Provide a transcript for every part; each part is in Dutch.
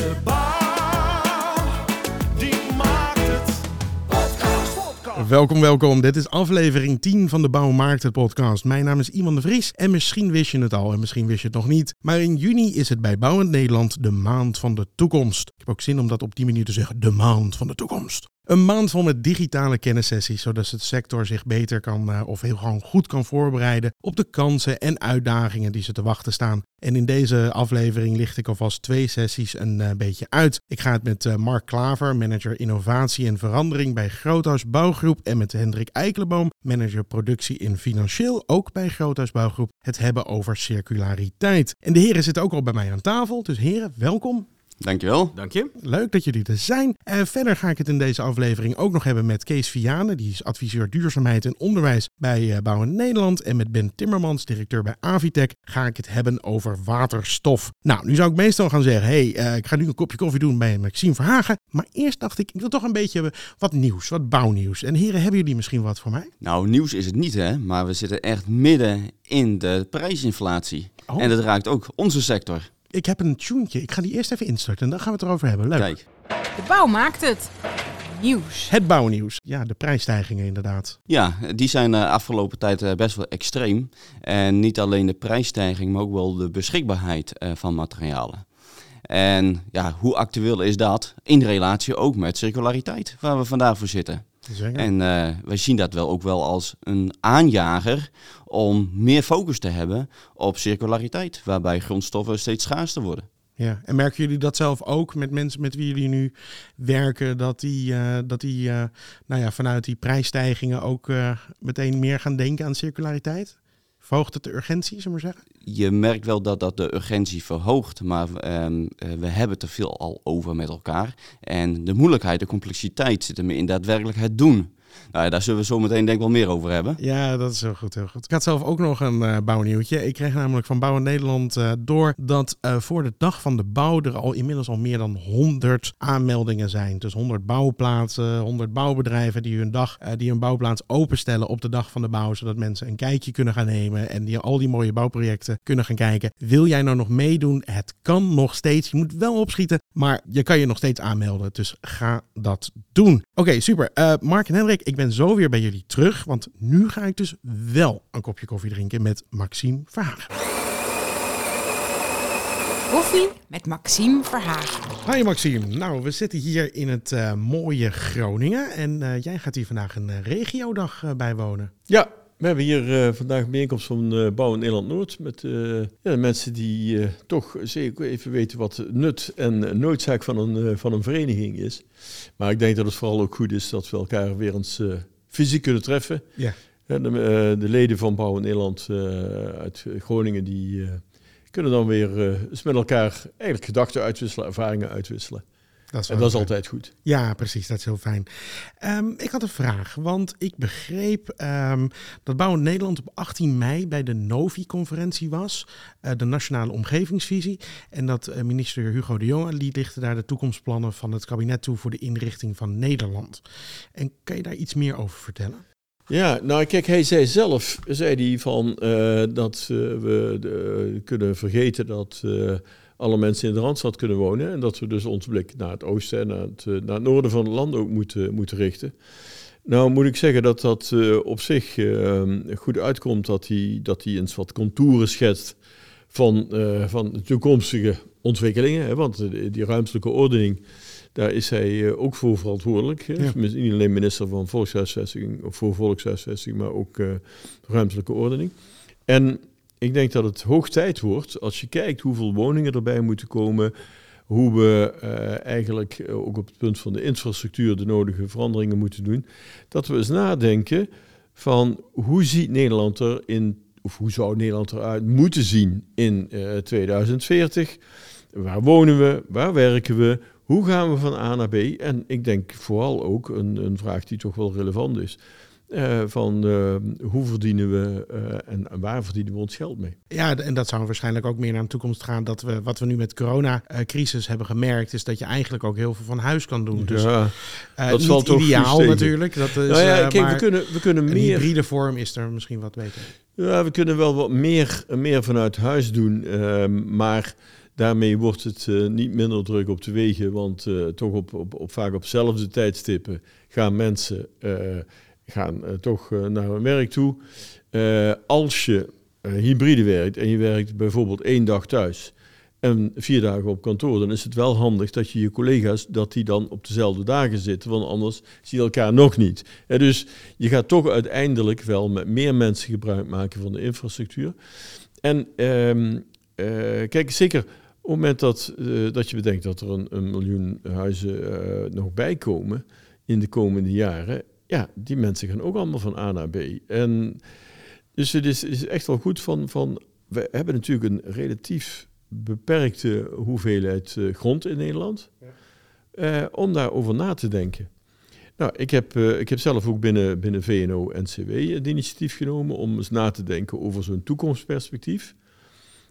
De bouw, die maakt het. Podcast. Welkom. Dit is aflevering 10 van De Bouw Maakt Het podcast. Mijn naam is Iman de Vries en misschien wist je het al en misschien wist je het nog niet. Maar in juni is het bij Bouwend Nederland de Maand van de Toekomst. Ik heb ook zin om dat op die manier te zeggen, de Maand van de Toekomst. Een maand vol met digitale kennissessies, zodat het sector zich beter kan of heel gewoon goed kan voorbereiden op de kansen en uitdagingen die ze te wachten staan. En in deze aflevering licht ik alvast 2 sessies een beetje uit. Ik ga het met Mark Klaver, manager innovatie en verandering bij Groothuis Bouwgroep, en met Hendrik Eikelenboom, manager productie in financieel, ook bij Groothuis Bouwgroep, het hebben over circulariteit. En de heren zitten ook al bij mij aan tafel, dus heren, welkom. Dankjewel. Dank je. Leuk dat jullie er zijn. Verder ga ik het in deze aflevering ook nog hebben met Kees Vianen. Die is adviseur duurzaamheid en onderwijs bij Bouwend Nederland. En met Ben Timmermans, directeur bij Avitec, ga ik het hebben over waterstof. Nou, nu zou ik meestal gaan zeggen, ik ga nu een kopje koffie doen bij Maxime Verhagen. Maar eerst dacht ik, ik wil toch een beetje wat nieuws, wat bouwnieuws. En heren, hebben jullie misschien wat voor mij? Nou, nieuws is het niet, hè. Maar we zitten echt midden in de prijsinflatie. Oh. En dat raakt ook onze sector. Ik heb een tuentje. Ik ga die eerst even instarten en dan gaan we het erover hebben. Leuk. Kijk. De bouw maakt het. Nieuws. Het bouwnieuws. Ja, de prijsstijgingen inderdaad. Ja, die zijn de afgelopen tijd best wel extreem. En niet alleen de prijsstijging, maar ook wel de beschikbaarheid van materialen. En ja, hoe actueel is dat in relatie ook met circulariteit, waar we vandaag voor zitten? Zeker. En wij zien dat wel ook wel als een aanjager om meer focus te hebben op circulariteit, waarbij grondstoffen steeds schaarster worden. Ja, en merken jullie dat zelf ook met mensen met wie jullie nu werken, dat die vanuit die prijsstijgingen ook meteen meer gaan denken aan circulariteit? Verhoogt het de urgentie, zullen we maar zeggen? Je merkt wel dat de urgentie verhoogt, maar we hebben te veel al over met elkaar. En de moeilijkheid, de complexiteit zit hem in daadwerkelijk het doen. Nou ja, daar zullen we zo meteen denk ik wel meer over hebben. Ja, dat is heel goed, heel goed. Ik had zelf ook nog een bouwnieuwtje. Ik kreeg namelijk van Bouwend Nederland door dat voor de dag van de bouw er al inmiddels al meer dan 100 aanmeldingen zijn. Dus 100 bouwplaatsen, 100 bouwbedrijven die hun bouwplaats openstellen op de dag van de bouw, zodat mensen een kijkje kunnen gaan nemen en die al die mooie bouwprojecten kunnen gaan kijken. Wil jij nou nog meedoen? Het kan nog steeds. Je moet wel opschieten, maar je kan je nog steeds aanmelden. Dus ga dat doen. Oké, super. Mark en Hendrik, ik ben zo weer bij jullie terug, want nu ga ik dus wel een kopje koffie drinken met Maxime Verhagen. Koffie met Maxime Verhagen. Hi Maxime. Nou, we zitten hier in het mooie Groningen en jij gaat hier vandaag een regiodag bijwonen. Ja, we hebben hier vandaag een bijeenkomst van Bouwend Nederland Noord met mensen die toch zeker even weten wat nut en noodzaak van een vereniging is. Maar ik denk dat het vooral ook goed is dat we elkaar weer eens fysiek kunnen treffen. Ja. De leden van Bouwend Nederland uit Groningen die kunnen dan weer eens met elkaar eigenlijk gedachten uitwisselen, ervaringen uitwisselen. Dat is altijd goed. Ja, precies. Dat is heel fijn. Ik had een vraag, want ik begreep dat Bouwend Nederland op 18 mei bij de NOVI-conferentie was, de Nationale Omgevingsvisie, en dat minister Hugo de Jonge lichtte daar de toekomstplannen van het kabinet toe voor de inrichting van Nederland. En kan je daar iets meer over vertellen? Ja, nou kijk, hij zei dat we kunnen vergeten dat alle mensen in de Randstad kunnen wonen en dat we dus ons blik naar het oosten en naar het noorden van het land ook moeten richten. Nou moet ik zeggen dat op zich goed uitkomt dat hij eens wat contouren schetst van de toekomstige ontwikkelingen. Hè, want die ruimtelijke ordening, daar is hij ook voor verantwoordelijk. Hè. Ja. Dus niet alleen minister van Volkshuisvesting of voor Volkshuisvesting, maar ook ruimtelijke ordening. En ik denk dat het hoog tijd wordt, als je kijkt hoeveel woningen erbij moeten komen, hoe we eigenlijk ook op het punt van de infrastructuur de nodige veranderingen moeten doen, dat we eens nadenken van hoe zou Nederland eruit moeten zien in 2040? Waar wonen we? Waar werken we? Hoe gaan we van A naar B? En ik denk vooral ook een vraag die toch wel relevant is. Hoe verdienen we en waar verdienen we ons geld mee? Ja, en dat zou waarschijnlijk ook meer naar de toekomst gaan. Dat we wat we nu met coronacrisis hebben gemerkt, is dat je eigenlijk ook heel veel van huis kan doen. Ja, dus dat valt niet ideaal natuurlijk. Dat is, kijk, maar we kunnen meer. Een hybride vorm is er misschien wat beter. Ja, we kunnen wel wat meer vanuit huis doen, maar Daarmee wordt het niet minder druk op de wegen, want toch vaak op dezelfde tijdstippen gaan mensen toch naar hun werk toe. Als je hybride werkt en je werkt bijvoorbeeld 1 dag thuis en 4 dagen op kantoor, dan is het wel handig dat je collega's, dat die dan op dezelfde dagen zitten, want anders zie je elkaar nog niet. En dus je gaat toch uiteindelijk wel met meer mensen gebruik maken van de infrastructuur. En kijk, zeker op het moment dat je bedenkt dat er een 1 miljoen huizen nog bijkomen in de komende jaren, ja, die mensen gaan ook allemaal van A naar B. En dus het is echt wel goed van we hebben natuurlijk een relatief beperkte hoeveelheid grond in Nederland, ja, om daarover na te denken. Nou, ik heb zelf ook binnen VNO-NCW het initiatief genomen om eens na te denken over zo'n toekomstperspectief.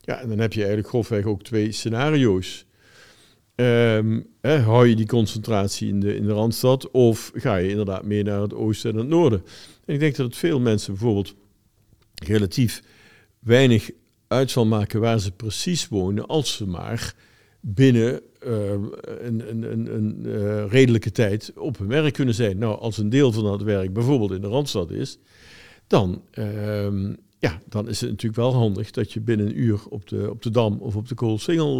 Ja, en dan heb je eigenlijk grofweg ook 2 scenario's. Hou je die concentratie in de Randstad of ga je inderdaad meer naar het oosten en het noorden? En ik denk dat het veel mensen bijvoorbeeld relatief weinig uit zal maken waar ze precies wonen, als ze maar binnen een redelijke tijd op hun werk kunnen zijn. Nou, als een deel van dat werk bijvoorbeeld in de Randstad is, dan is het natuurlijk wel handig dat je binnen 1 uur op de Dam of op de Koolsingel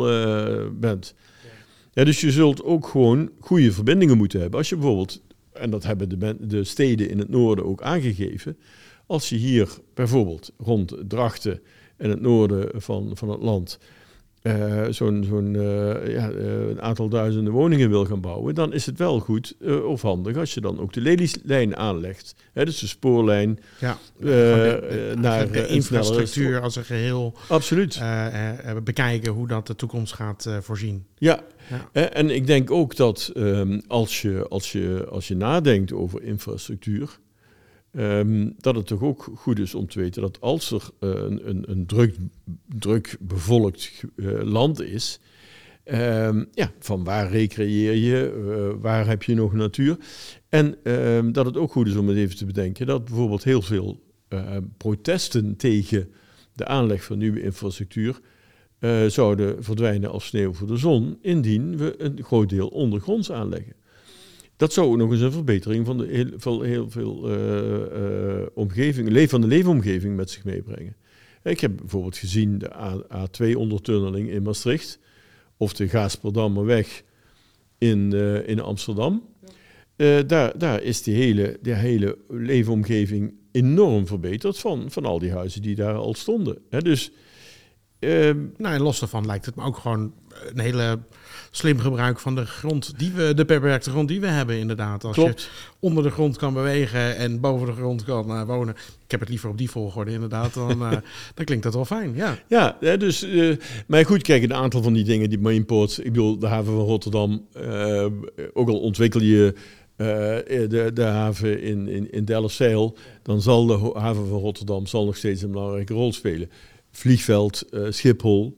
bent. Ja. Ja, dus je zult ook gewoon goede verbindingen moeten hebben. Als je bijvoorbeeld, en dat hebben de steden in het noorden ook aangegeven, als je hier bijvoorbeeld rond Drachten en het noorden van het land een aantal duizenden woningen wil gaan bouwen, dan is het wel goed of handig als je dan ook de Lelylijn aanlegt. Hè, dus de spoorlijn, naar de infrastructuur als een geheel. Absoluut. Bekijken hoe dat de toekomst gaat voorzien. Ja, ja. En ik denk ook dat als je nadenkt over infrastructuur, dat het toch ook goed is om te weten dat als er een druk bevolkt land is, van waar recreëer je, waar heb je nog natuur? En dat het ook goed is om het even te bedenken dat bijvoorbeeld heel veel protesten tegen de aanleg van nieuwe infrastructuur zouden verdwijnen als sneeuw voor de zon, indien we een groot deel ondergronds aanleggen. Dat zou ook nog eens een verbetering van heel veel van de leefomgeving met zich meebrengen. Ik heb bijvoorbeeld gezien de A2-ondertunneling in Maastricht of de Gaasperdammerweg in Amsterdam. Ja. Daar is die hele leefomgeving enorm verbeterd van al die huizen die daar al stonden. Dus... en los daarvan lijkt het me ook gewoon een hele slim gebruik van de beperkte grond die we hebben inderdaad. Als Klopt. Je onder de grond kan bewegen en boven de grond kan wonen. Ik heb het liever op die volgorde inderdaad, dan klinkt dat wel fijn. Ja, ja dus, maar goed, kijk, een aantal van die dingen, die Mainports, ik bedoel de haven van Rotterdam, ook al ontwikkel je de haven in Delfzijl, dan zal de haven van Rotterdam nog steeds een belangrijke rol spelen. Vliegveld, Schiphol. Ja.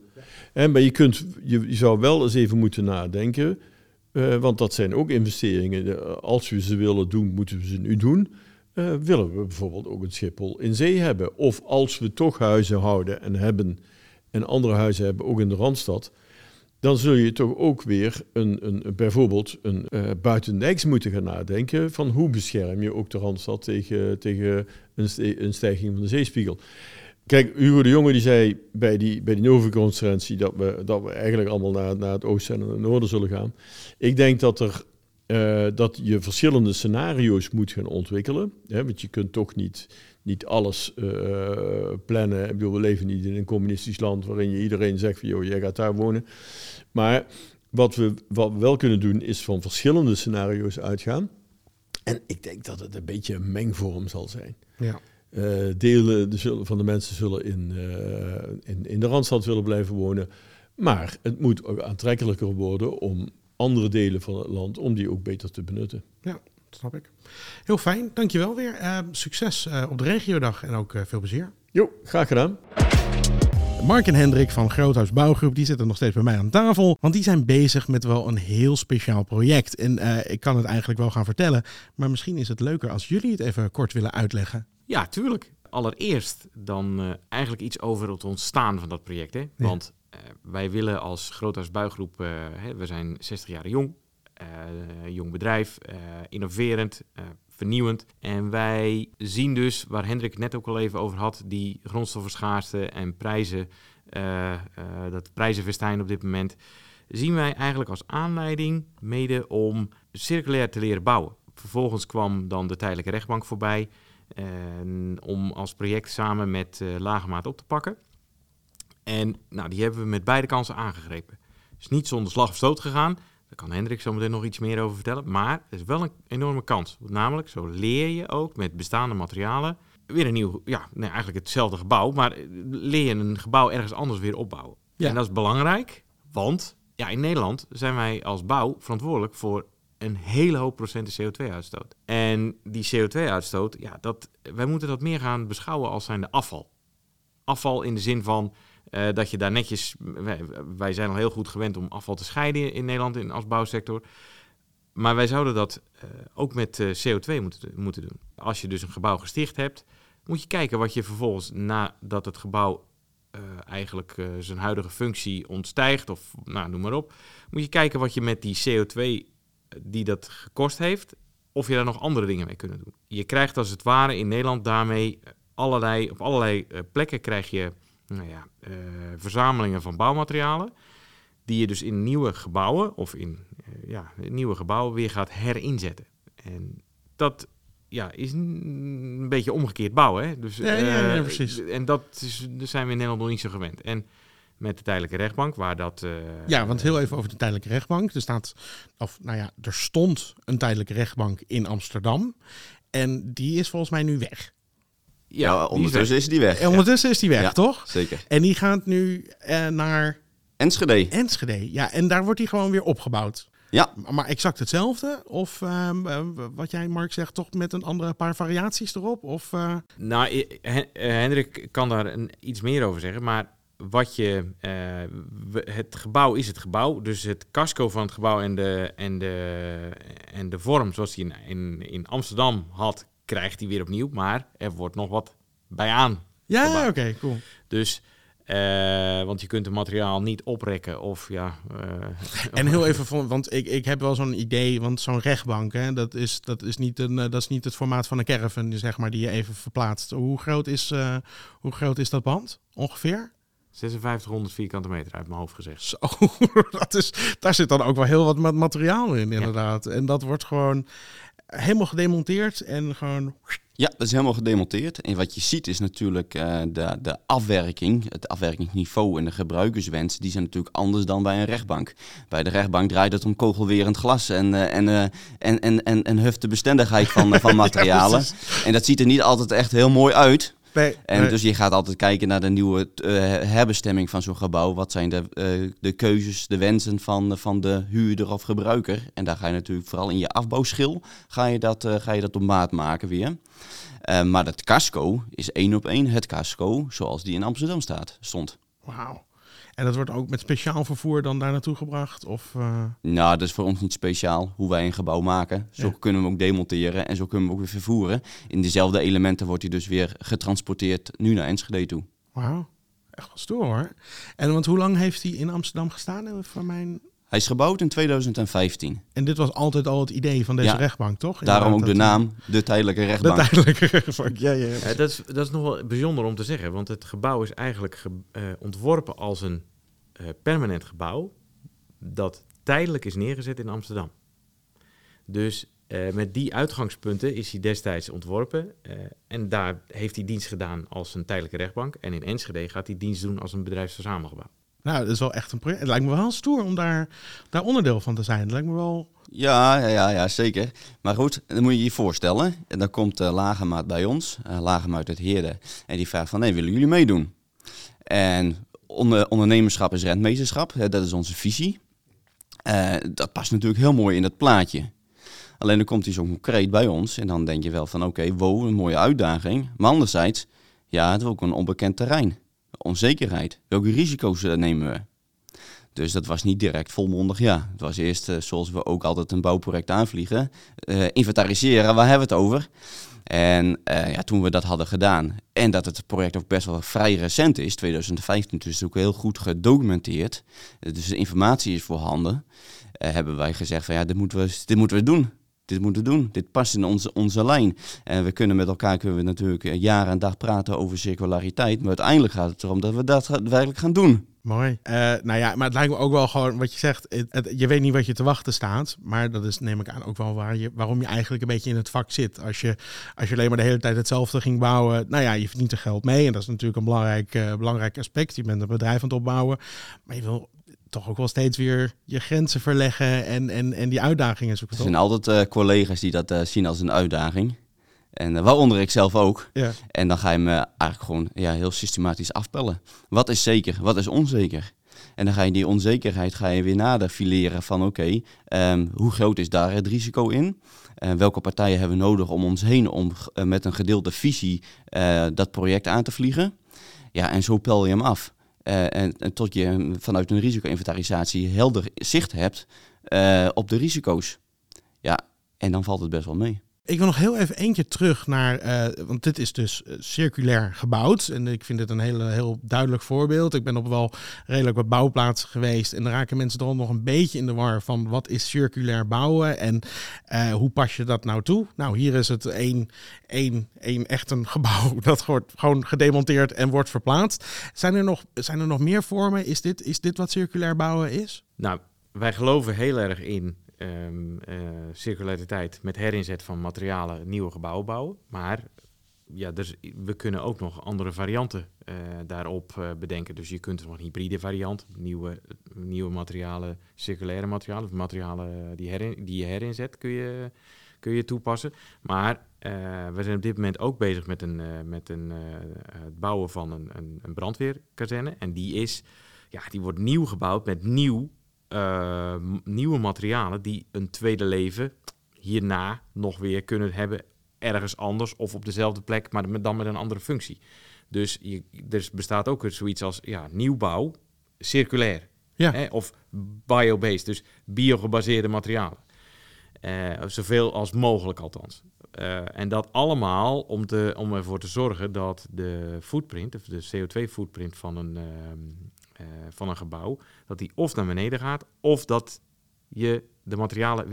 Maar je zou wel eens even moeten nadenken, want dat zijn ook investeringen. Als we ze willen doen, moeten we ze nu doen. Willen we bijvoorbeeld ook een Schiphol in zee hebben? Of als we toch huizen houden en andere huizen hebben, ook in de Randstad, dan zul je toch ook weer bijvoorbeeld een buitendijks moeten gaan nadenken van hoe bescherm je ook de Randstad tegen een stijging van de zeespiegel. Kijk, Hugo de Jonge die zei bij die NOVI-conferentie dat we eigenlijk allemaal naar het oosten en naar het noorden zullen gaan. Ik denk dat je verschillende scenario's moet gaan ontwikkelen. Hè, want je kunt toch niet alles plannen. Ik bedoel, we leven niet in een communistisch land waarin je iedereen zegt van joh, jij gaat daar wonen. Maar wat we wel kunnen doen is van verschillende scenario's uitgaan. En ik denk dat het een beetje een mengvorm zal zijn. Ja. Delen van de mensen zullen in de Randstad willen blijven wonen. Maar het moet ook aantrekkelijker worden om andere delen van het land, om die ook beter te benutten. Ja, dat snap ik. Heel fijn, dankjewel weer. Succes op de regiodag en ook veel plezier. Jo, graag gedaan. Mark en Hendrik van Groothuis Bouwgroep, die zitten nog steeds bij mij aan tafel. Want die zijn bezig met wel een heel speciaal project. En ik kan het eigenlijk wel gaan vertellen. Maar misschien is het leuker als jullie het even kort willen uitleggen. Ja, tuurlijk. Allereerst dan eigenlijk iets over het ontstaan van dat project. Hè? Want Wij willen als Groothuis Bouwgroep, we zijn 60 jaar jong, jong bedrijf, innoverend, vernieuwend. En wij zien dus, waar Hendrik het net ook al even over had, die grondstoffenschaarste en prijzen, dat prijzenfestijn op dit moment, zien wij eigenlijk als aanleiding mede om circulair te leren bouwen. Vervolgens kwam dan de tijdelijke rechtbank voorbij om als project samen met Lage Maat op te pakken. En nou, die hebben we met beide kansen aangegrepen. Dus niet zonder slag of stoot gegaan. Daar kan Hendrik zo meteen nog iets meer over vertellen. Maar het is wel een enorme kans. Want namelijk, zo leer je ook met bestaande materialen weer een nieuw, eigenlijk hetzelfde gebouw, maar leer je een gebouw ergens anders weer opbouwen. Ja. En dat is belangrijk, want in Nederland zijn wij als bouw verantwoordelijk voor een hele hoop procenten CO2-uitstoot. En die CO2-uitstoot, wij moeten dat meer gaan beschouwen als zijnde afval. Afval in de zin van dat je daar netjes... Wij zijn al heel goed gewend om afval te scheiden in Nederland als bouwsector. Maar wij zouden dat ook met CO2 moeten doen. Als je dus een gebouw gesticht hebt, moet je kijken wat je vervolgens nadat het gebouw zijn huidige functie ontstijgt, of noem maar op, moet je kijken wat je met die CO2 die dat gekost heeft, of je daar nog andere dingen mee kunnen doen. Je krijgt als het ware in Nederland daarmee op allerlei plekken krijg je verzamelingen van bouwmaterialen die je dus in nieuwe gebouwen of in nieuwe gebouwen weer gaat herinzetten. En dat is een beetje omgekeerd bouwen. Hè? Dus, precies. En dat zijn we in Nederland nog niet zo gewend. En met de tijdelijke rechtbank, waar dat... want heel even over de tijdelijke rechtbank. Er stond een tijdelijke rechtbank in Amsterdam. En die is volgens mij nu weg. Ja, ondertussen is die weg. En ondertussen is die weg, toch? Zeker. En die gaat nu naar... Enschede, ja. En daar wordt die gewoon weer opgebouwd. Ja. Maar exact hetzelfde? Of wat jij, Mark, zegt, toch met een andere paar variaties erop? Of, Hendrik kan daar iets meer over zeggen, maar... het gebouw is het gebouw, dus het casco van het gebouw en de vorm zoals hij in Amsterdam had, krijgt hij weer opnieuw, maar er wordt nog wat bij aan. Ja, oké, cool. Dus, want je kunt het materiaal niet oprekken of En heel even, want ik heb wel zo'n idee, want zo'n rechtbank, hè, dat is niet het formaat van een caravan, zeg maar, die je even verplaatst. Hoe groot is dat pand ongeveer? 5600 vierkante meter uit mijn hoofd gezegd. Zo, daar zit dan ook wel heel wat materiaal in, inderdaad. Ja. En dat wordt gewoon helemaal gedemonteerd en gewoon... Ja, dat is helemaal gedemonteerd. En wat je ziet is natuurlijk de afwerking, het afwerkingsniveau en de gebruikerswens, die zijn natuurlijk anders dan bij een rechtbank. Bij de rechtbank draait het om kogelwerend glas en huftebestendigheid van materialen. Ja, en dat ziet er niet altijd echt heel mooi uit. Nee. Dus je gaat altijd kijken naar de nieuwe herbestemming van zo'n gebouw. Wat zijn de keuzes, de wensen van de huurder of gebruiker? En daar ga je natuurlijk vooral in je afbouwschil ga je dat op maat maken weer. Maar dat casco is 1 op 1 het casco zoals die in Amsterdam stond. Wauw. En dat wordt ook met speciaal vervoer dan daar naartoe gebracht? Of, dat is voor ons niet speciaal hoe wij een gebouw maken. Zo kunnen we hem ook demonteren en zo kunnen we hem ook weer vervoeren. In dezelfde elementen wordt hij dus weer getransporteerd nu naar Enschede toe. Wauw, echt wel stoer hoor. En want hoe lang heeft hij in Amsterdam gestaan? Hij is gebouwd in 2015. En dit was altijd al het idee van deze rechtbank, toch? Inderdaad, daarom ook de naam, de tijdelijke rechtbank. De tijdelijke rechtbank, ja. Dat is nog wel bijzonder om te zeggen. Want het gebouw is eigenlijk ontworpen als een permanent gebouw dat tijdelijk is neergezet in Amsterdam. Dus met die uitgangspunten is hij destijds ontworpen. En daar heeft hij dienst gedaan als een tijdelijke rechtbank. En in Enschede gaat hij dienst doen als een bedrijfsverzamelgebouw. Nou, dat is wel echt een project. Het lijkt me wel stoer om daar onderdeel van te zijn. Het lijkt me wel... Ja, zeker. Maar goed, dan moet je je voorstellen. En dan komt Lage Maat bij ons, Lage Maat uit Heerde. En die vraagt van, willen jullie meedoen? En ondernemerschap is rentmeesterschap. Dat is onze visie. Dat past natuurlijk heel mooi in dat plaatje. Alleen dan komt hij zo concreet bij ons. En dan denk je wel van, oké, een mooie uitdaging. Maar anderzijds, het is ook een onbekend terrein. Onzekerheid. Welke risico's nemen we? Dus dat was niet direct volmondig ja. Het was eerst, zoals we ook altijd een bouwproject aanvliegen, inventariseren, waar hebben we het over? En toen we dat hadden gedaan en dat het project ook best wel vrij recent is, 2015, dus het is ook heel goed gedocumenteerd. Dus de informatie is voorhanden. Hebben wij gezegd van ja, dit moeten we doen. Dit past in onze lijn. En we kunnen met elkaar natuurlijk jaar en dag praten over circulariteit. Maar uiteindelijk gaat het erom dat we dat werkelijk gaan doen. Mooi. Maar het lijkt me ook wel gewoon wat je zegt. Je weet niet wat je te wachten staat. Maar dat is, neem ik aan, ook wel waarom je eigenlijk een beetje in het vak zit. Als je alleen maar de hele tijd hetzelfde ging bouwen. Je verdient er geld mee. En dat is natuurlijk een belangrijk aspect. Je bent een bedrijf aan het opbouwen. Maar je wil toch ook wel steeds weer je grenzen verleggen en die uitdagingen zoeken. Er zijn altijd collega's die dat zien als een uitdaging. En waaronder ik zelf ook. Ja. En dan ga je me eigenlijk gewoon heel systematisch afpellen. Wat is zeker? Wat is onzeker? En dan ga je die onzekerheid weer nader fileren van hoe groot is daar het risico in? Welke partijen hebben we nodig om ons heen om met een gedeelde visie dat project aan te vliegen? Ja, en zo pel je hem af. En tot je vanuit een risico-inventarisatie helder zicht hebt op de risico's. Ja, en dan valt het best wel mee. Ik wil nog heel even eentje terug naar, want dit is dus circulair gebouwd. En ik vind dit een heel duidelijk voorbeeld. Ik ben op wel redelijk wat bouwplaatsen geweest. En dan raken mensen toch nog een beetje in de war van wat is circulair bouwen en hoe pas je dat nou toe? Nou, hier is het echt een gebouw dat wordt gewoon gedemonteerd en wordt verplaatst. Zijn er nog meer vormen? Is dit wat circulair bouwen is? Nou, wij geloven heel erg in circulariteit met herinzet van materialen, nieuwe gebouwen bouwen. Maar we kunnen ook nog andere varianten daarop bedenken. Dus je kunt nog een hybride variant, nieuwe materialen, circulaire materialen, of materialen die je herinzet kun je toepassen. Maar we zijn op dit moment ook bezig met het bouwen van een brandweerkazerne. En die die wordt nieuw gebouwd met nieuwe materialen die een tweede leven hierna nog weer kunnen hebben ergens anders of op dezelfde plek, maar dan met een andere functie. Dus er bestaat ook zoiets als nieuwbouw, circulair. Ja. Hè, of biobased, dus biogebaseerde materialen. Zoveel als mogelijk althans. En dat allemaal om ervoor te zorgen dat de footprint, of de CO2-footprint van een gebouw, dat die of naar beneden gaat, of dat je de materialen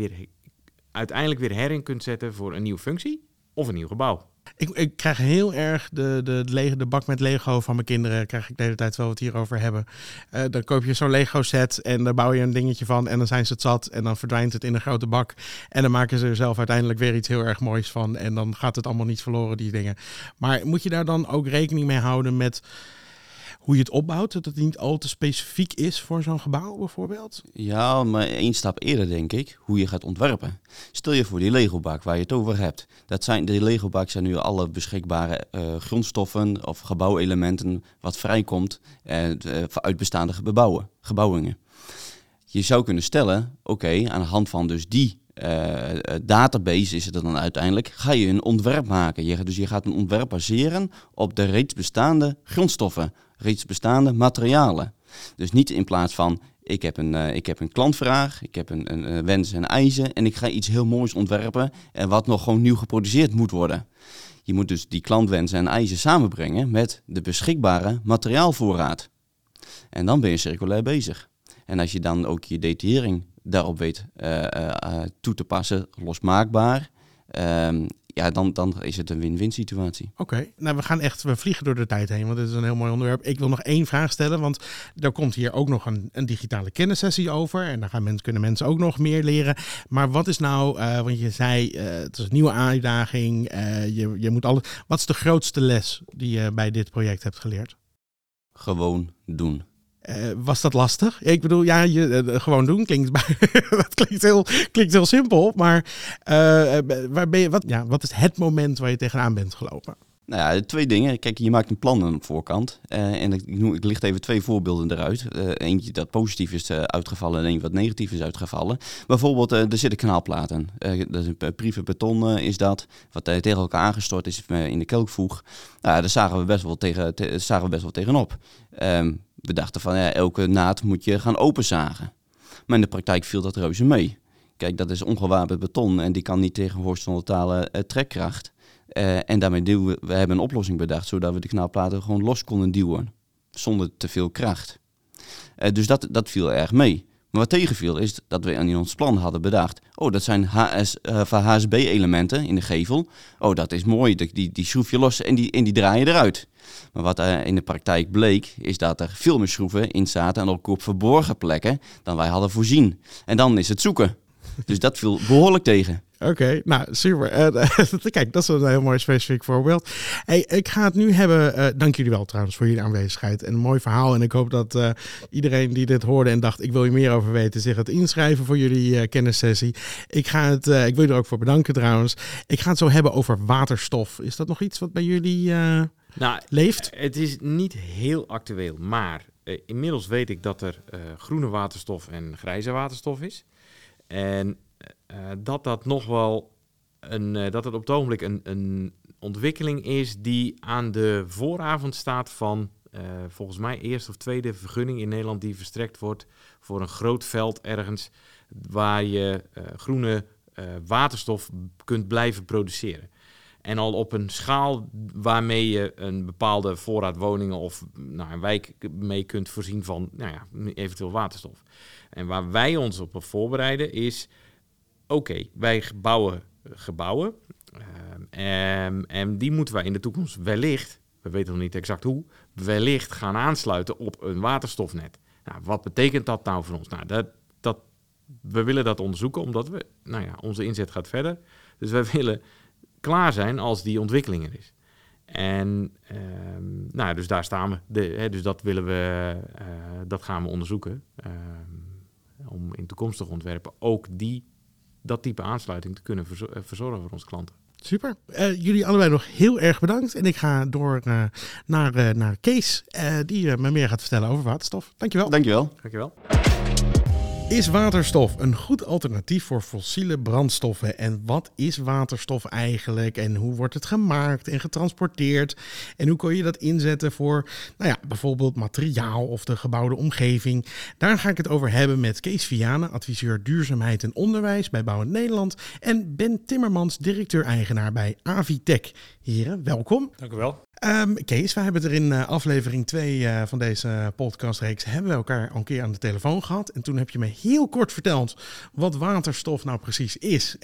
uiteindelijk weer herin kunt zetten voor een nieuwe functie of een nieuw gebouw. Ik krijg heel erg de bak met Lego van mijn kinderen. Krijg ik de hele tijd wel wat hierover hebben. Dan koop je zo'n Lego set en daar bouw je een dingetje van. En dan zijn ze het zat en dan verdwijnt het in een grote bak. En dan maken ze er zelf uiteindelijk weer iets heel erg moois van. En dan gaat het allemaal niet verloren, die dingen. Maar moet je daar dan ook rekening mee houden met hoe je het opbouwt, dat het niet al te specifiek is voor zo'n gebouw bijvoorbeeld? Ja, maar 1 stap eerder denk ik, hoe je gaat ontwerpen. Stel je voor die Lego-bak waar je het over hebt. Die Lego-bak zijn nu alle beschikbare grondstoffen of gebouwelementen wat vrijkomt uit bestaande gebouwingen. Je zou kunnen stellen, aan de hand van dus die database is het dan uiteindelijk, ga je een ontwerp maken. Dus je gaat een ontwerp baseren op de reeds bestaande grondstoffen, reeds bestaande materialen. Dus niet in plaats van, ik heb een klantvraag, ik heb een wens en eisen en ik ga iets heel moois ontwerpen en wat nog gewoon nieuw geproduceerd moet worden. Je moet dus die klantwensen en eisen samenbrengen met de beschikbare materiaalvoorraad. En dan ben je circulair bezig. En als je dan ook je detaillering daarop weet toe te passen, losmaakbaar, dan is het een win-win situatie. Oké. Nou, we vliegen door de tijd heen, want dit is een heel mooi onderwerp. Ik wil nog 1 vraag stellen, want er komt hier ook nog een digitale kennissessie over. En daar kunnen mensen ook nog meer leren. Maar wat is nou, want je zei, het is een nieuwe uitdaging. Je moet alles. Wat is de grootste les die je bij dit project hebt geleerd? Gewoon doen. Was dat lastig? Ik bedoel, gewoon doen klinkt, dat klinkt heel simpel. Maar wat is het moment waar je tegenaan bent gelopen? Nou ja, 2 dingen. Kijk, je maakt een plan aan de voorkant. En ik licht even 2 voorbeelden eruit. Eentje dat positief is uitgevallen en eentje wat negatief is uitgevallen. Bijvoorbeeld, er zitten knaalplaten. Dat is een privé-beton is dat. Wat tegen elkaar aangestort is in de kelkvoeg. Nou, daar zagen we best wel tegenop. We dachten van, elke naad moet je gaan openzagen. Maar in de praktijk viel dat reuze mee. Kijk, dat is ongewapend beton en die kan niet tegen horizontale trekkracht. En daarmee duwen we hebben een oplossing bedacht, zodat we de knelplaten gewoon los konden duwen, zonder te veel kracht. Dus dat viel erg mee. Maar wat tegenviel is dat we in ons plan hadden bedacht, oh, dat zijn HSB-elementen in de gevel. Oh, dat is mooi, die schroef je los en die draai je eruit. Maar wat in de praktijk bleek, is dat er veel meer schroeven in zaten en ook op verborgen plekken dan wij hadden voorzien. En dan is het zoeken. Dus dat viel behoorlijk tegen. Oké, nou super. Kijk, dat is een heel mooi specifiek voorbeeld. Hey, ik ga het nu hebben. Dank jullie wel trouwens voor jullie aanwezigheid. En een mooi verhaal. En ik hoop dat iedereen die dit hoorde en dacht ik wil hier meer over weten, zich gaat inschrijven voor jullie kennissessie. Ik wil je er ook voor bedanken trouwens. Ik ga het zo hebben over waterstof. Is dat nog iets wat bij jullie leeft? Het is niet heel actueel. Maar inmiddels weet ik dat er groene waterstof en grijze waterstof is. En dat het op het ogenblik een ontwikkeling is die aan de vooravond staat van volgens mij eerste of tweede vergunning in Nederland die verstrekt wordt voor een groot veld ergens waar je groene waterstof kunt blijven produceren. En al op een schaal waarmee je een bepaalde voorraad woningen of een wijk mee kunt voorzien van eventueel waterstof. En waar wij ons op voorbereiden is, oké, wij bouwen gebouwen en die moeten wij in de toekomst wellicht, we weten nog niet exact hoe, wellicht gaan aansluiten op een waterstofnet. Nou, wat betekent dat nou voor ons? Nou, we willen dat onderzoeken omdat we, onze inzet gaat verder. Dus wij willen klaar zijn als die ontwikkeling er is. En dus daar staan we. Dus dat willen we, dat gaan we onderzoeken. Om in toekomstige ontwerpen ook dat type aansluiting te kunnen verzorgen voor onze klanten. Super. Jullie allebei nog heel erg bedankt. En ik ga door naar Kees, die me meer gaat vertellen over waterstof. Dankjewel. Dankjewel. Is waterstof een goed alternatief voor fossiele brandstoffen? En wat is waterstof eigenlijk? En hoe wordt het gemaakt en getransporteerd? En hoe kun je dat inzetten voor bijvoorbeeld materiaal of de gebouwde omgeving? Daar ga ik het over hebben met Kees Vianen, adviseur duurzaamheid en onderwijs bij Bouwend Nederland. En Ben Timmermans, directeur-eigenaar bij Avitec. Heren, welkom. Dank u wel. Kees, we hebben het er in aflevering 2 van deze podcastreeks hebben we elkaar al een keer aan de telefoon gehad. En toen heb je me heel kort verteld wat waterstof nou precies is.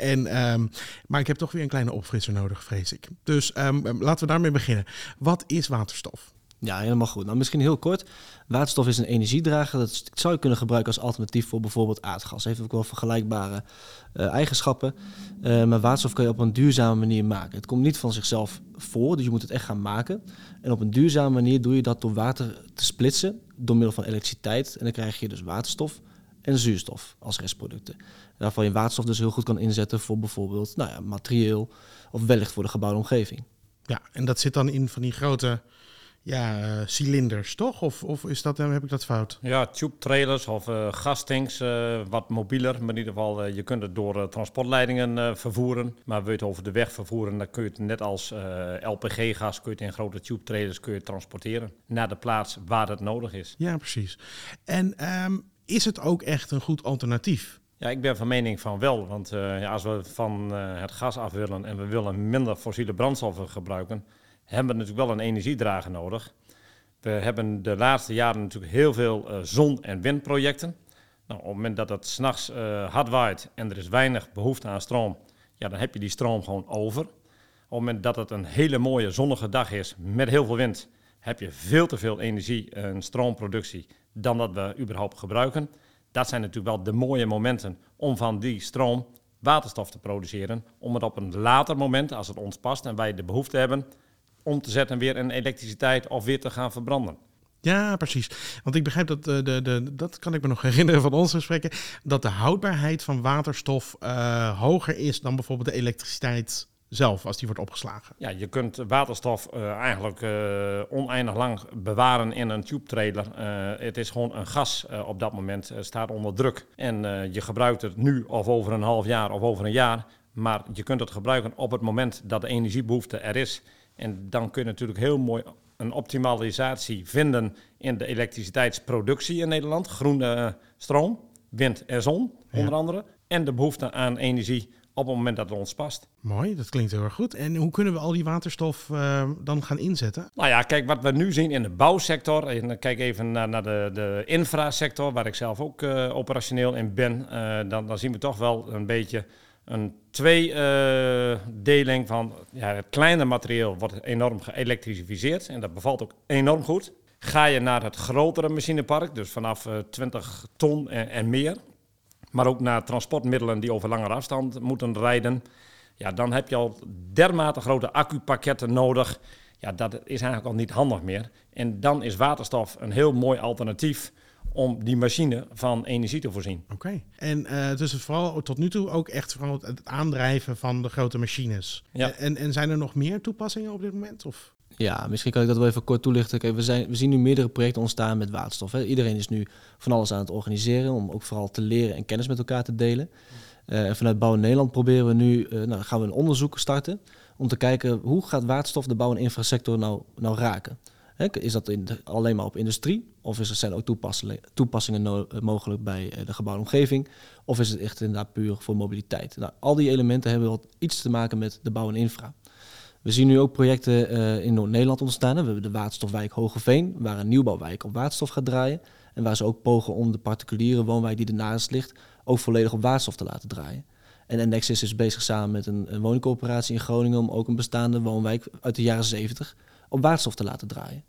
Maar ik heb toch weer een kleine opfrisser nodig, vrees ik. Dus laten we daarmee beginnen. Wat is waterstof? Ja, helemaal goed. Nou, misschien heel kort. Waterstof is een energiedrager. Dat zou je kunnen gebruiken als alternatief voor bijvoorbeeld aardgas. Heeft ook wel vergelijkbare eigenschappen. Maar waterstof kan je op een duurzame manier maken. Het komt niet van zichzelf voor, dus je moet het echt gaan maken. En op een duurzame manier doe je dat door water te splitsen door middel van elektriciteit. En dan krijg je dus waterstof en zuurstof als restproducten. Waarvan je waterstof dus heel goed kan inzetten voor bijvoorbeeld materieel of wellicht voor de gebouwde omgeving. Ja, en dat zit dan in van die grote... cilinders, toch? Of is dat, heb ik dat fout? Ja, tube trailers of gastanks, wat mobieler. Maar in ieder geval, je kunt het door transportleidingen vervoeren. Maar wil je het over de weg vervoeren, dan kun je het net als LPG-gas... kun je het in grote tube trailers transporteren naar de plaats waar het nodig is. Ja, precies. En is het ook echt een goed alternatief? Ja, ik ben van mening van wel. Want als we van het gas af willen en we willen minder fossiele brandstoffen gebruiken... hebben we natuurlijk wel een energiedrager nodig. We hebben de laatste jaren natuurlijk heel veel zon- en windprojecten. Nou, op het moment dat het 's nachts hard waait en er is weinig behoefte aan stroom... ja, dan heb je die stroom gewoon over. Op het moment dat het een hele mooie zonnige dag is met heel veel wind... heb je veel te veel energie en stroomproductie dan dat we überhaupt gebruiken. Dat zijn natuurlijk wel de mooie momenten om van die stroom waterstof te produceren... om het op een later moment, als het ons past en wij de behoefte hebben... om te zetten weer in elektriciteit of weer te gaan verbranden. Ja, precies. Want ik begrijp dat, dat kan ik me nog herinneren van onze gesprekken... dat de houdbaarheid van waterstof hoger is dan bijvoorbeeld de elektriciteit zelf... als die wordt opgeslagen. Ja, je kunt waterstof eigenlijk oneindig lang bewaren in een tube trailer. Het is gewoon een gas op dat moment, staat onder druk. En je gebruikt het nu of over een half jaar of over een jaar... maar je kunt het gebruiken op het moment dat de energiebehoefte er is... En dan kun je natuurlijk heel mooi een optimalisatie vinden in de elektriciteitsproductie in Nederland. Groene stroom, wind en zon onder andere. En de behoefte aan energie op het moment dat het ons past. Mooi, dat klinkt heel erg goed. En hoe kunnen we al die waterstof dan gaan inzetten? Nou ja, kijk, wat we nu zien in de bouwsector... en kijk even naar de infrasector, waar ik zelf ook operationeel in ben... Dan zien we toch wel een beetje een tweedeling van... Ja, het kleine materieel wordt enorm geëlektrificeerd en dat bevalt ook enorm goed. Ga je naar het grotere machinepark, dus vanaf 20 ton en meer... maar ook naar transportmiddelen die over langere afstand moeten rijden... Ja, dan heb je al dermate grote accupakketten nodig. Ja, dat is eigenlijk al niet handig meer. En dan is waterstof een heel mooi alternatief om die machine van energie te voorzien. Oké. En dus vooral tot nu toe ook echt vooral het aandrijven van de grote machines. Ja. En zijn er nog meer toepassingen op dit moment? Of? Ja, misschien kan ik dat wel even kort toelichten. Kijk, we zien nu meerdere projecten ontstaan met waterstof. Hè. Iedereen is nu van alles aan het organiseren om ook vooral te leren en kennis met elkaar te delen. En vanuit Bouwend Nederland proberen we nu, gaan we een onderzoek starten om te kijken hoe gaat waterstof de bouw- en infrasector nou raken. Hè, is dat alleen maar op industrie of zijn er ook toepassingen mogelijk bij de gebouwde omgeving? Of is het echt inderdaad puur voor mobiliteit? Nou, al die elementen hebben wat iets te maken met de bouw en infra. We zien nu ook projecten in Noord-Nederland ontstaan. We hebben de waterstofwijk Hogeveen, waar een nieuwbouwwijk op waterstof gaat draaien. En waar ze ook pogen om de particuliere woonwijk die ernaast ligt ook volledig op waterstof te laten draaien. En Enexis is bezig samen met een woningcorporatie in Groningen om ook een bestaande woonwijk uit de jaren 70 op waterstof te laten draaien.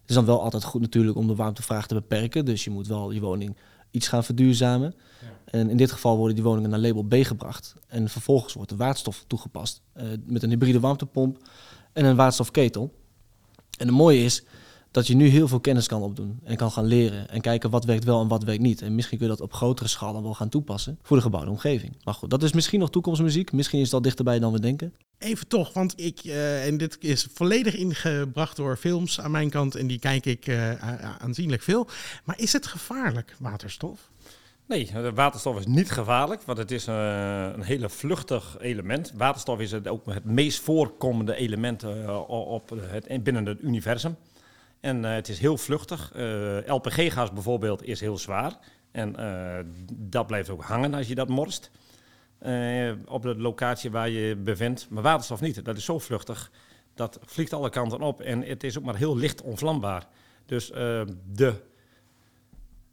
Het is dan wel altijd goed natuurlijk om de warmtevraag te beperken, dus je moet wel je woning iets gaan verduurzamen. Ja. En in dit geval worden die woningen naar label B gebracht en vervolgens wordt de waterstof toegepast met een hybride warmtepomp en een waterstofketel. En het mooie is dat je nu heel veel kennis kan opdoen en kan gaan leren en kijken wat werkt wel en wat werkt niet. En misschien kun je dat op grotere schaal dan wel gaan toepassen voor de gebouwde omgeving. Maar goed, dat is misschien nog toekomstmuziek. Misschien is dat dichterbij dan we denken. Even toch, want en dit is volledig ingebracht door films aan mijn kant en die kijk ik aanzienlijk veel. Maar is het gevaarlijk, waterstof? Nee, waterstof is niet gevaarlijk, want het is een hele vluchtig element. Waterstof is ook het meest voorkomende element binnen het universum. En het is heel vluchtig. LPG-gas bijvoorbeeld is heel zwaar. En dat blijft ook hangen als je dat morst. Op de locatie waar je bevindt. Maar waterstof niet. Dat is zo vluchtig. Dat vliegt alle kanten op. En het is ook maar heel licht onvlambaar. Dus de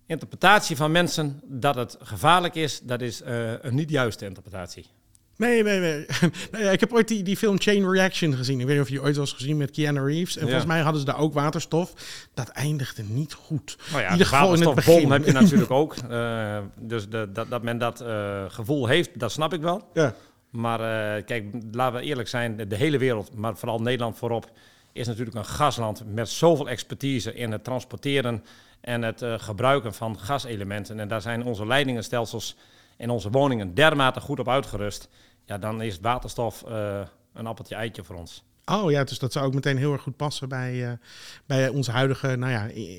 interpretatie van mensen dat het gevaarlijk is, dat is een niet juiste interpretatie. Nee. Nou ja, ik heb ooit die film Chain Reaction gezien. Ik weet niet of je die ooit was gezien met Keanu Reeves. En volgens mij hadden ze daar ook waterstof. Dat eindigde niet goed. Nou ja, in ieder geval in het begin. Waterstofbom heb je natuurlijk ook. Dus dat men dat gevoel heeft, dat snap ik wel. Ja. Maar kijk, laten we eerlijk zijn. De hele wereld, maar vooral Nederland voorop, is natuurlijk een gasland met zoveel expertise in het transporteren en het gebruiken van gaselementen. En daar zijn onze leidingenstelsels en onze woningen dermate goed op uitgerust. Ja, dan is waterstof een appeltje-eitje voor ons. Oh ja, dus dat zou ook meteen heel erg goed passen bij onze huidige,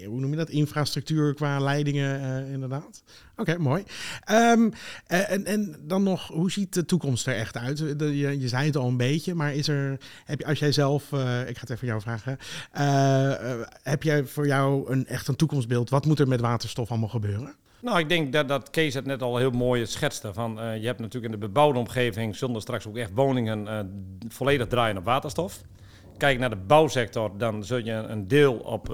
hoe noem je dat, infrastructuur qua leidingen inderdaad. Oké, mooi. En dan nog, hoe ziet de toekomst er echt uit? Je zei het al een beetje, maar als jij zelf, ik ga het even jou vragen, heb jij voor jou echt een toekomstbeeld? Wat moet er met waterstof allemaal gebeuren? Nou, ik denk dat Kees het net al heel mooi schetste. Van, je hebt natuurlijk in de bebouwde omgeving zullen er straks ook echt woningen volledig draaien op waterstof. Kijk naar de bouwsector, dan zul je een deel op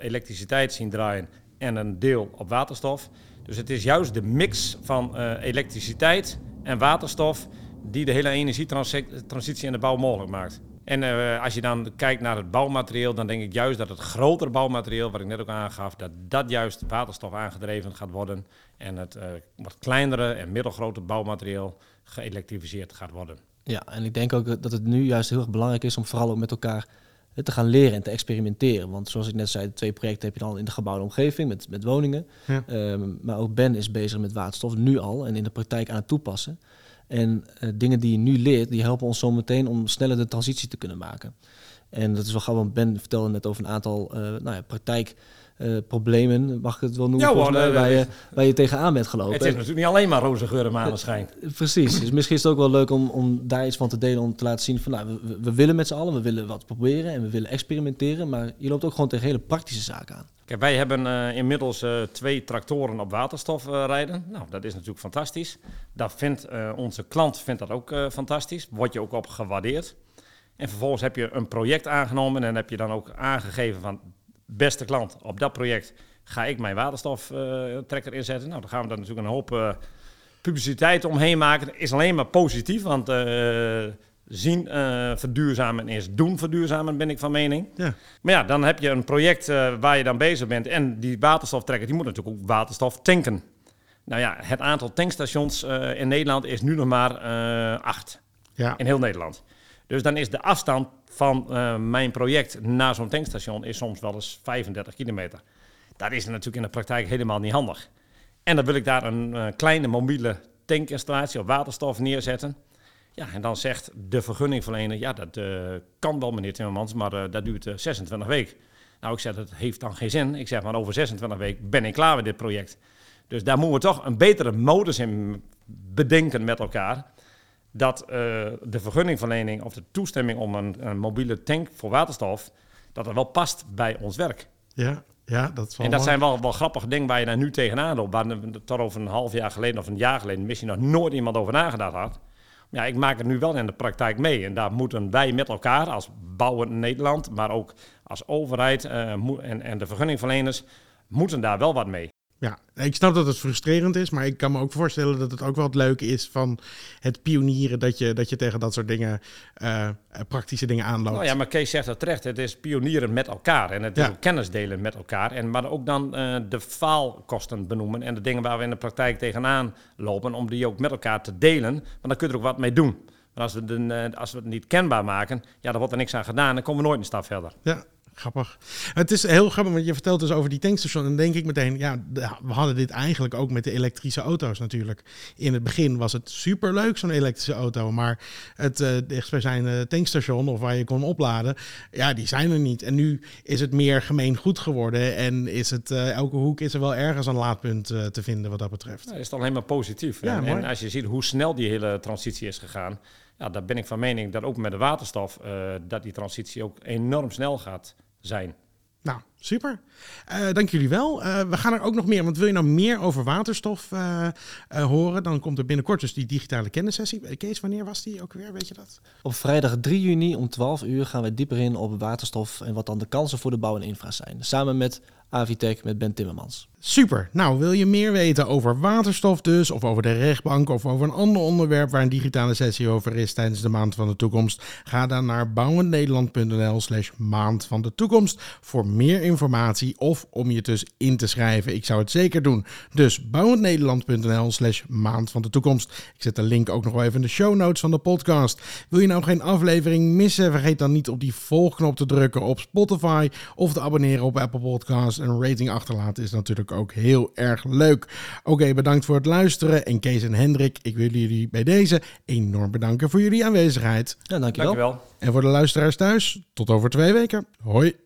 elektriciteit zien draaien en een deel op waterstof. Dus het is juist de mix van elektriciteit en waterstof die de hele energietransitie in de bouw mogelijk maakt. En als je dan kijkt naar het bouwmateriaal, dan denk ik juist dat het grotere bouwmateriaal, wat ik net ook aangaf, dat juist waterstof aangedreven gaat worden. En het wat kleinere en middelgrote bouwmateriaal geëlektrificeerd gaat worden. Ja, en ik denk ook dat het nu juist heel erg belangrijk is om vooral ook met elkaar te gaan leren en te experimenteren. Want zoals ik net zei, de twee projecten heb je dan in de gebouwde omgeving met woningen. Ja. Maar ook Ben is bezig met waterstof nu al en in de praktijk aan het toepassen. En dingen die je nu leert, die helpen ons zo meteen om sneller de transitie te kunnen maken. En dat is wel grappig, want Ben vertelde net over een aantal problemen, mag ik het wel noemen, waar je tegenaan bent gelopen. Het is natuurlijk niet alleen maar roze geur en maneschijn. Precies, dus misschien is het ook wel leuk om daar iets van te delen, om te laten zien van, nou, we willen met z'n allen, we willen wat proberen en we willen experimenteren, maar je loopt ook gewoon tegen hele praktische zaken aan. Kijk, wij hebben inmiddels 2 tractoren op waterstof rijden. Nou, dat is natuurlijk fantastisch. Dat onze klant vindt dat ook fantastisch. Word je ook op gewaardeerd. En vervolgens heb je een project aangenomen en heb je dan ook aangegeven van, beste klant, op dat project ga ik mijn waterstoftrekker inzetten. Nou, dan gaan we daar natuurlijk een hoop publiciteit omheen maken. Dat is alleen maar positief, want verduurzamen is doen verduurzamen, ben ik van mening. Ja. Maar ja, dan heb je een project waar je dan bezig bent. En die waterstoftrekker, die moet natuurlijk ook waterstof tanken. Nou ja, het aantal tankstations in Nederland is nu nog maar 8. Ja. In heel Nederland. Dus dan is de afstand van mijn project naar zo'n tankstation is soms wel eens 35 kilometer. Dat is natuurlijk in de praktijk helemaal niet handig. En dan wil ik daar een kleine mobiele tankinstallatie op waterstof neerzetten. Ja, en dan zegt de vergunningverlener, ja, dat kan wel, meneer Timmermans, maar dat duurt 26 weken. Nou, ik zeg, dat heeft dan geen zin. Ik zeg, maar over 26 weken ben ik klaar met dit project. Dus daar moeten we toch een betere modus in bedenken met elkaar, dat de vergunningverlening of de toestemming om een mobiele tank voor waterstof, dat dat wel past bij ons werk. Ja, dat is wel. En dat zijn wel grappige dingen waar je daar nu tegenaan loopt, waar tot over een half jaar geleden of een jaar geleden misschien nog nooit iemand over nagedacht had. Ja, ik maak het nu wel in de praktijk mee. En daar moeten wij met elkaar als Bouwend Nederland, maar ook als overheid en de vergunningverleners, moeten daar wel wat mee. Ja, ik snap dat het frustrerend is, maar ik kan me ook voorstellen dat het ook wel het leuke is van het pionieren, dat je tegen dat soort dingen, praktische dingen aanloopt. Nou ja, maar Kees zegt dat terecht. Het is pionieren met elkaar en het is ook kennis delen met elkaar. Maar ook dan de faalkosten benoemen en de dingen waar we in de praktijk tegenaan lopen, om die ook met elkaar te delen, want dan kun je er ook wat mee doen. Want als we het niet kenbaar maken, ja, dan wordt er niks aan gedaan, dan komen we nooit een stap verder. Ja. Grappig. Het is heel grappig, want je vertelt dus over die tankstation. En dan denk ik meteen, ja, we hadden dit eigenlijk ook met de elektrische auto's natuurlijk. In het begin was het superleuk, zo'n elektrische auto. Maar het dichtstbijzijnde tankstation of waar je kon opladen, ja, die zijn er niet. En nu is het meer gemeengoed geworden. En is het, elke hoek is er wel ergens een laadpunt te vinden wat dat betreft. Ja, dat is dan helemaal positief. Ja, en als je ziet hoe snel die hele transitie is gegaan. Ja, daar ben ik van mening dat ook met de waterstof, dat die transitie ook enorm snel gaat zijn. Nou, super. Dank jullie wel. We gaan er ook nog meer, want wil je nou meer over waterstof horen, dan komt er binnenkort dus die digitale kennissessie. Kees, wanneer was die ook weer? Weet je dat? Op vrijdag 3 juni om 12 uur gaan we dieper in op waterstof en wat dan de kansen voor de bouw en infra zijn. Samen met Avitec, met Ben Timmermans. Super. Nou, wil je meer weten over waterstof dus, of over de rechtbank, of over een ander onderwerp waar een digitale sessie over is tijdens de Maand van de Toekomst? Ga dan naar bouwendnederland.nl/maand van de toekomst voor meer informatie of om je dus in te schrijven. Ik zou het zeker doen. Dus bouwendnederland.nl/maand van de toekomst. Ik zet de link ook nog wel even in de show notes van de podcast. Wil je nou geen aflevering missen? Vergeet dan niet op die volgknop te drukken op Spotify of te abonneren op Apple Podcasts. Een rating achterlaten is natuurlijk ook heel erg leuk. Oké, bedankt voor het luisteren. En Kees en Hendrik, ik wil jullie bij deze enorm bedanken voor jullie aanwezigheid. Ja, dankjewel. En voor de luisteraars thuis, tot over 2 weken. Hoi.